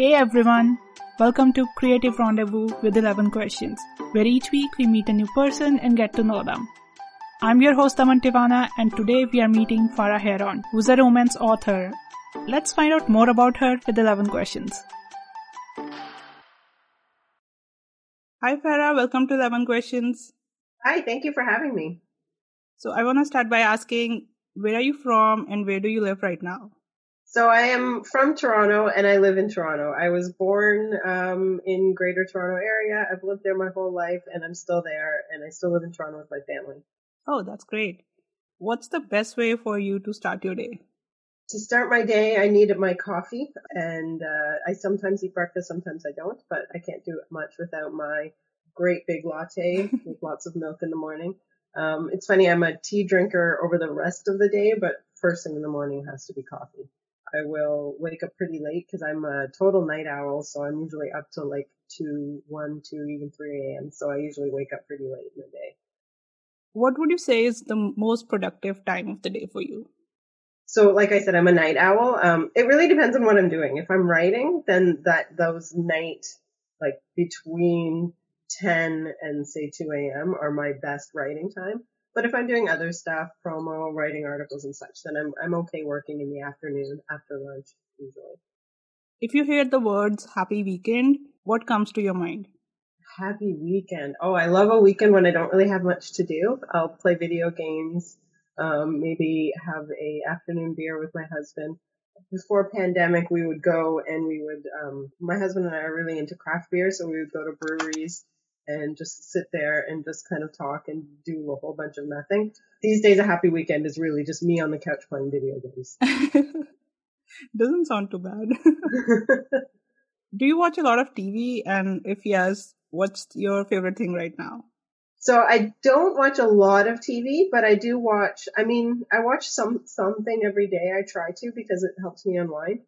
Hey everyone, welcome to Creative Rendezvous with 11 Questions, where each week we meet a new person and get to know them. I'm your host Aman Tivana, and today we are meeting Farah Heron, who's a romance author. Let's find out more about her with 11 questions. Hi Farah, welcome to 11 Questions. Hi, thank you for having me. So I want to start by asking, where are you from and where do you live right now? So I am from Toronto and I live in Toronto. I was born in Greater Toronto area. I've lived there my whole life and I'm still there and I still live in Toronto with my family. Oh, that's great. What's the best way for you to start your day? To start my day, I need my coffee and I sometimes eat breakfast, sometimes I don't, but I can't do much without my great big latte with lots of milk in the morning. It's funny, I'm a tea drinker over the rest of the day, but first thing in the morning has to be coffee. I will wake up pretty late because I'm a total night owl, so I'm usually up till like 2, 1, 2, even 3 a.m., so I usually wake up pretty late in the day. What would you say is the most productive time of the day for you? So like I said, I'm a night owl. It really depends on what I'm doing. If I'm writing, then those night, like between 10 and say 2 a.m. are my best writing time. But if I'm doing other stuff, promo, writing articles and such, then I'm okay working in the afternoon after lunch usually. If you hear the words happy weekend, what comes to your mind? Happy weekend. Oh, I love a weekend when I don't really have much to do. I'll play video games, maybe have a afternoon beer with my husband. Before pandemic, we would go and we would, my husband and I are really into craft beer, so we would go to breweries and just sit there and just kind of talk and do a whole bunch of nothing. These days, a happy weekend is really just me on the couch playing video games. Doesn't sound too bad. Do you watch a lot of TV? And if yes, what's your favorite thing right now? So I don't watch a lot of TV, but I do watch, I watch something every day. I try to because it helps me unwind.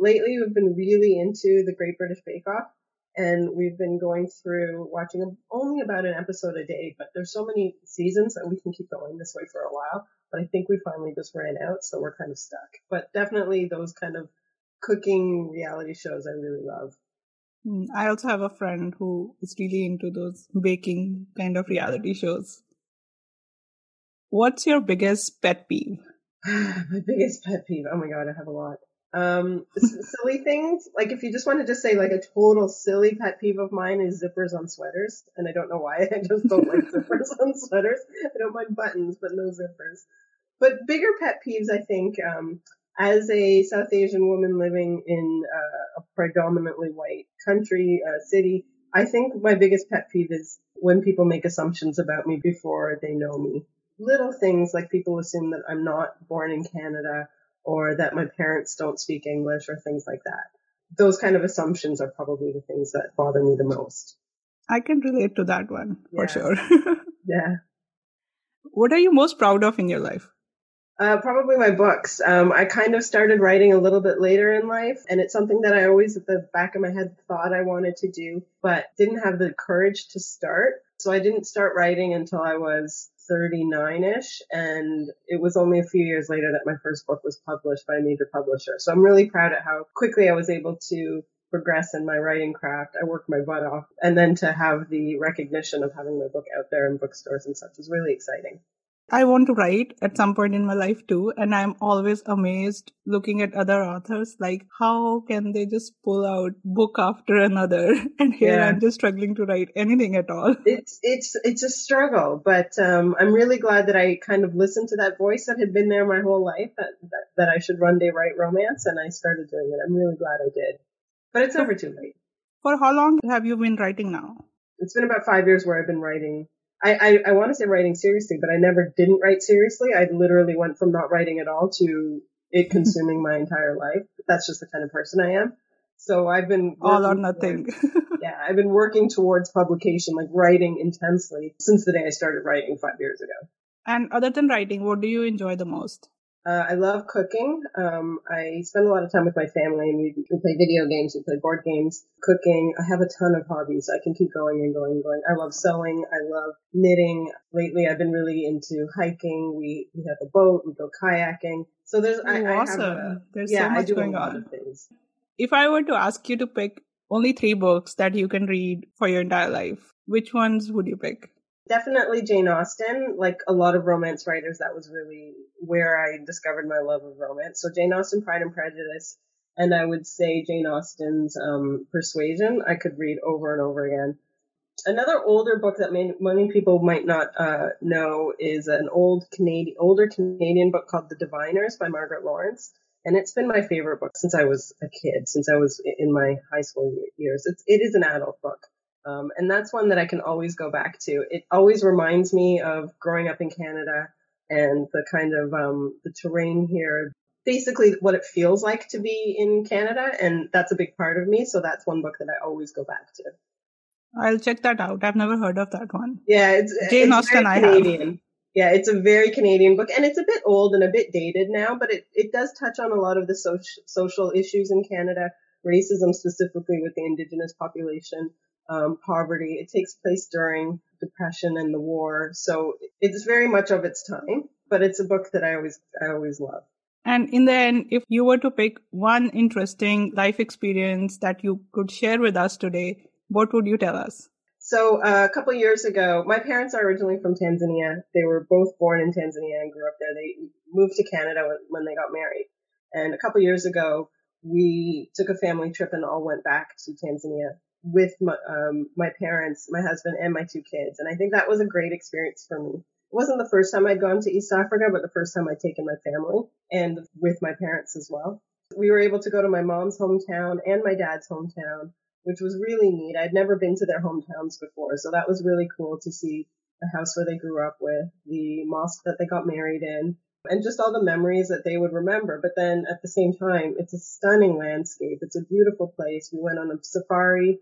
Lately, we've been really into the Great British Bake Off. And we've been going through watching only about an episode a day, but there's so many seasons that we can keep going this way for a while. But I think we finally just ran out, so we're kind of stuck. But definitely those kind of cooking reality shows I really love. I also have a friend who is really into those baking kind of reality shows. What's your biggest pet peeve? My biggest pet peeve? Oh my God, I have a lot. Silly things, like if you just wanted to say like a total silly pet peeve of mine is zippers on sweaters, and I don't know why, I just don't like zippers on sweaters. I don't mind buttons, but no zippers. But bigger pet peeves, I think, as a South Asian woman living in a predominantly white country, city, I think my biggest pet peeve is when people make assumptions about me before they know me. Little things like people assume that I'm not born in Canada, or that my parents don't speak English, or things like that. Those kind of assumptions are probably the things that bother me the most. I can relate to that one, for sure. Yeah. What are you most proud of in your life? Probably my books. I kind of started writing a little bit later in life, and it's something that I always at the back of my head thought I wanted to do, but didn't have the courage to start. So I didn't start writing until I was 39-ish, and it was only a few years later that my first book was published by a major publisher. So I'm really proud at how quickly I was able to progress in my writing craft. I worked my butt off, and then to have the recognition of having my book out there in bookstores and such is really exciting. I want to write at some point in my life too, and I'm always amazed looking at other authors, like how can they just pull out book after another, and here I'm just struggling to write anything at all. It's a struggle, but I'm really glad that I kind of listened to that voice that had been there my whole life, that I should one day write romance, and I started doing it. I'm really glad I did, but it's never too late. For how long have you been writing now? It's been about 5 years where I've been writing. I want to say writing seriously, but I never didn't write seriously. I literally went from not writing at all to it consuming my entire life. That's just the kind of person I am. So I've been all or nothing. I've been working towards publication, like writing intensely since the day I started writing 5 years ago. And other than writing, what do you enjoy the most? I love cooking. I spend a lot of time with my family, and we play video games, we play board games, cooking. I have a ton of hobbies. I can keep going and going and going. I love sewing. I love knitting. Lately, I've been really into hiking. We have a boat. We go kayaking. So there's so much going on. I do a lot of things. If I were to ask you to pick only 3 books that you can read for your entire life, which ones would you pick? Definitely Jane Austen. Like a lot of romance writers, that was really where I discovered my love of romance. So Jane Austen, Pride and Prejudice, and I would say Jane Austen's Persuasion, I could read over and over again. Another older book that many people might not know is an older Canadian book called The Diviners by Margaret Laurence. And it's been my favorite book since I was a kid, since I was in my high school years. It is an adult book. And that's one that I can always go back to. It always reminds me of growing up in Canada and the kind of the terrain here, basically what it feels like to be in Canada. And that's a big part of me. So that's one book that I always go back to. I'll check that out. I've never heard of that one. Yeah, Jane Austen, I have. Yeah, it's a very Canadian book, and it's a bit old and a bit dated now, but it does touch on a lot of the social issues in Canada, racism specifically with the Indigenous population, poverty. It takes place during Depression and the war, so it's very much of its time, but it's a book that I always love. And in the end, if you were to pick one interesting life experience that you could share with us today, what would you tell us? So a couple of years ago, my parents are originally from Tanzania. They were both born in Tanzania and grew up there. They moved to Canada when they got married. And a couple of years ago, we took a family trip and all went back to Tanzania with my parents, my husband, and my 2 kids. And I think that was a great experience for me. It wasn't the first time I'd gone to East Africa, but the first time I'd taken my family and with my parents as well. We were able to go to my mom's hometown and my dad's hometown, which was really neat. I'd never been to their hometowns before, so that was really cool to see the house where they grew up with, the mosque that they got married in, and just all the memories that they would remember. But then at the same time, it's a stunning landscape. It's a beautiful place. We went on a safari.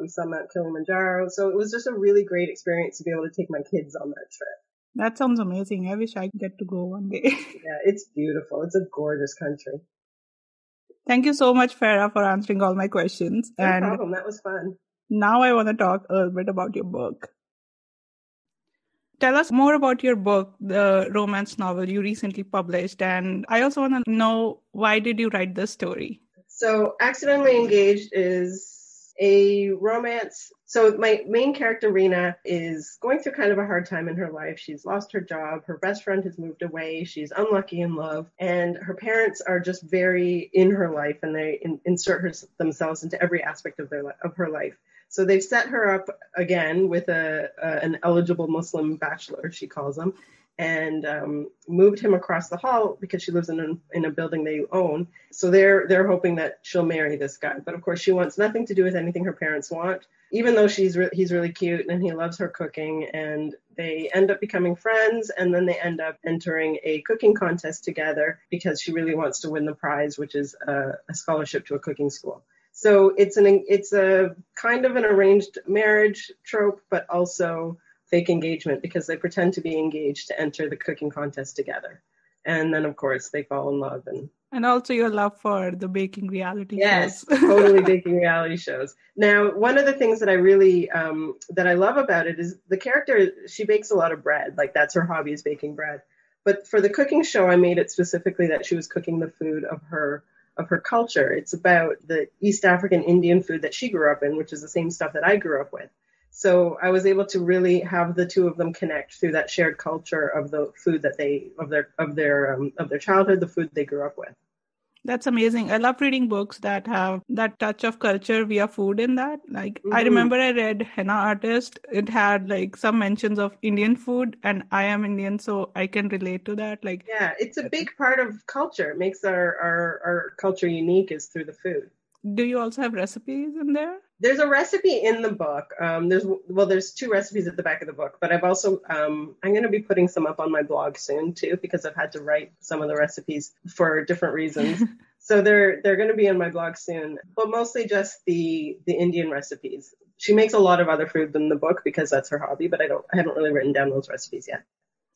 We saw Mount Kilimanjaro. So it was just a really great experience to be able to take my kids on that trip. That sounds amazing. I wish I could get to go one day. Yeah, it's beautiful. It's a gorgeous country. Thank you so much, Farah, for answering all my questions. No problem. That was fun. Now I want to talk a little bit about your book. Tell us more about your book, the romance novel you recently published. And I also want to know, why did you write this story? So Accidentally Engaged is a romance. So my main character, Rena, is going through kind of a hard time in her life. She's lost her job. Her best friend has moved away. She's unlucky in love. And her parents are just very in her life, and they insert themselves into every aspect of her life. So they've set her up again with an eligible Muslim bachelor, she calls him, and moved him across the hall because she lives in a building they own. So they're hoping that she'll marry this guy. But of course, she wants nothing to do with anything her parents want, even though he's really cute and he loves her cooking. And they end up becoming friends, and then they end up entering a cooking contest together because she really wants to win the prize, which is a scholarship to a cooking school. So it's a kind of an arranged marriage trope, but also fake engagement, because they pretend to be engaged to enter the cooking contest together. And then, of course, they fall in love. And also your love for the baking reality shows. Yes, totally baking reality shows. Now, one of the things that I really, that I love about it is the character, she bakes a lot of bread. Like, that's her hobby, is baking bread. But for the cooking show, I made it specifically that she was cooking the food of her culture. It's about the East African Indian food that she grew up in, which is the same stuff that I grew up with. So I was able to really have the two of them connect through that shared culture of the food that of their childhood, the food they grew up with. That's amazing. I love reading books that have that touch of culture via food in that. Like, mm-hmm. I remember I read Henna Artist. It had like some mentions of Indian food, and I am Indian, so I can relate to that. Like, yeah, it's a big part of culture. It makes our culture unique is through the food. Do you also have recipes in there? There's a recipe in the book. There's 2 recipes at the back of the book, but I've also, I'm going to be putting some up on my blog soon too, because I've had to write some of the recipes for different reasons. So they're going to be on my blog soon, but mostly just the Indian recipes. She makes a lot of other food than the book because that's her hobby, but I haven't really written down those recipes yet.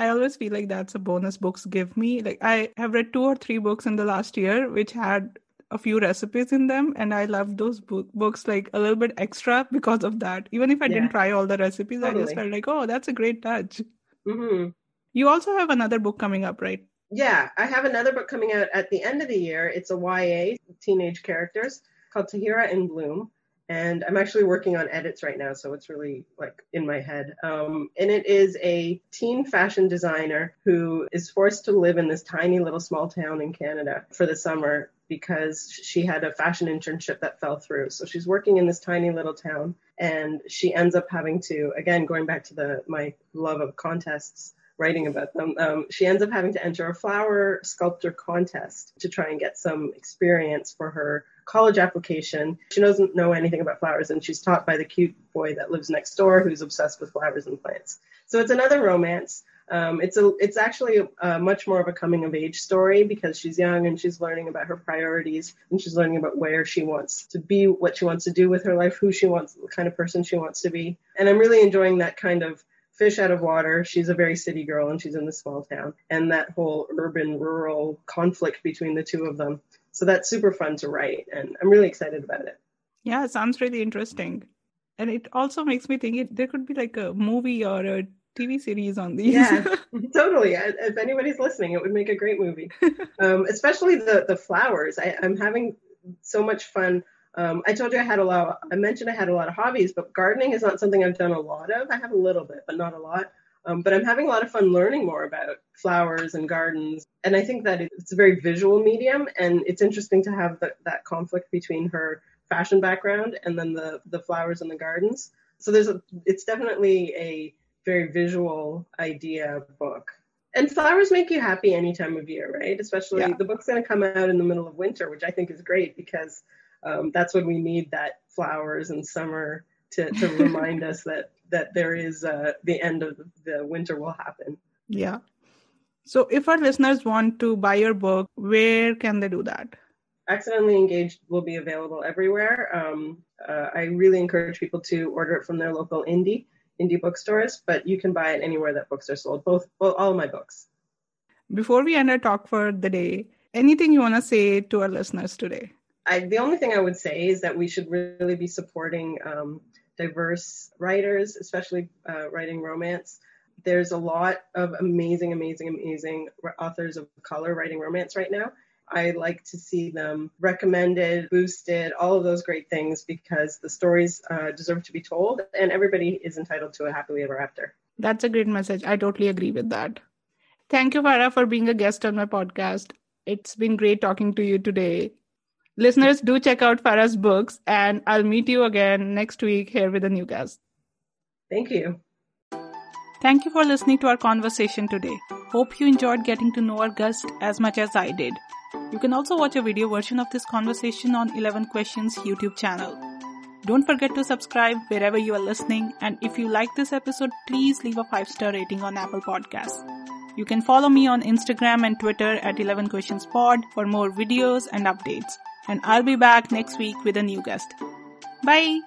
I always feel like that's a bonus books give me. Like, I have read 2 or 3 books in the last year, which had a few recipes in them, and I love those books like a little bit extra because of that. Even if I didn't try all the recipes, totally. I just felt like, oh, that's a great touch. Mm-hmm. You also have another book coming up, right? Yeah, I have another book coming out at the end of the year. It's a YA, teenage characters, called Tahira in Bloom. And I'm actually working on edits right now, so it's really like in my head. And it is a teen fashion designer who is forced to live in this tiny little small town in Canada for the summer because she had a fashion internship that fell through. So she's working in this tiny little town, and she ends up having to, again, going back to my love of contests, writing about them, she ends up having to enter a flower sculpture contest to try and get some experience for her college application. She doesn't know anything about flowers, and she's taught by the cute boy that lives next door who's obsessed with flowers and plants. So it's another romance. It's actually much more of a coming-of-age story because she's young and she's learning about her priorities, and she's learning about where she wants to be, what she wants to do with her life, who she wants, the kind of person she wants to be. And I'm really enjoying that kind of fish out of water. She's a very city girl, and she's in this small town, and that whole urban-rural conflict between the two of them. So that's super fun to write, and I'm really excited about it. Yeah, it sounds really interesting. And it also makes me think there could be like a movie or a TV series on these. Yeah, totally. If anybody's listening, it would make a great movie. Especially the flowers. I'm having so much fun. I told you I mentioned I had a lot of hobbies, but gardening is not something I've done a lot of. I have a little bit, but not a lot. But I'm having a lot of fun learning more about flowers and gardens. And I think that it's a very visual medium, and it's interesting to have that conflict between her fashion background and then the flowers and the gardens. So it's definitely a very visual idea book. And flowers make you happy any time of year, right? Especially The book's going to come out in the middle of winter, which I think is great because that's when we need that flowers and summer to remind us that there is the end of the winter will happen. Yeah. So if our listeners want to buy your book, where can they do that? Accidentally Engaged will be available everywhere. I really encourage people to order it from their local indie bookstores, but you can buy it anywhere that books are sold, all of my books. Before we end our talk for the day, anything you want to say to our listeners today? The only thing I would say is that we should really be supporting diverse writers, especially writing romance. There's a lot of amazing, amazing, amazing authors of color writing romance right now. I like to see them recommended, boosted, all of those great things because the stories deserve to be told, and everybody is entitled to a happily ever after. That's a great message. I totally agree with that. Thank you, Farah, for being a guest on my podcast. It's been great talking to you today. Listeners, do check out Farah's books, and I'll meet you again next week here with a new guest. Thank you. Thank you for listening to our conversation today. Hope you enjoyed getting to know our guest as much as I did. You can also watch a video version of this conversation on 11 Questions YouTube channel. Don't forget to subscribe wherever you are listening, and if you like this episode, please leave a 5-star rating on Apple Podcasts. You can follow me on Instagram and Twitter at 11 Questions Pod for more videos and updates. And I'll be back next week with a new guest. Bye!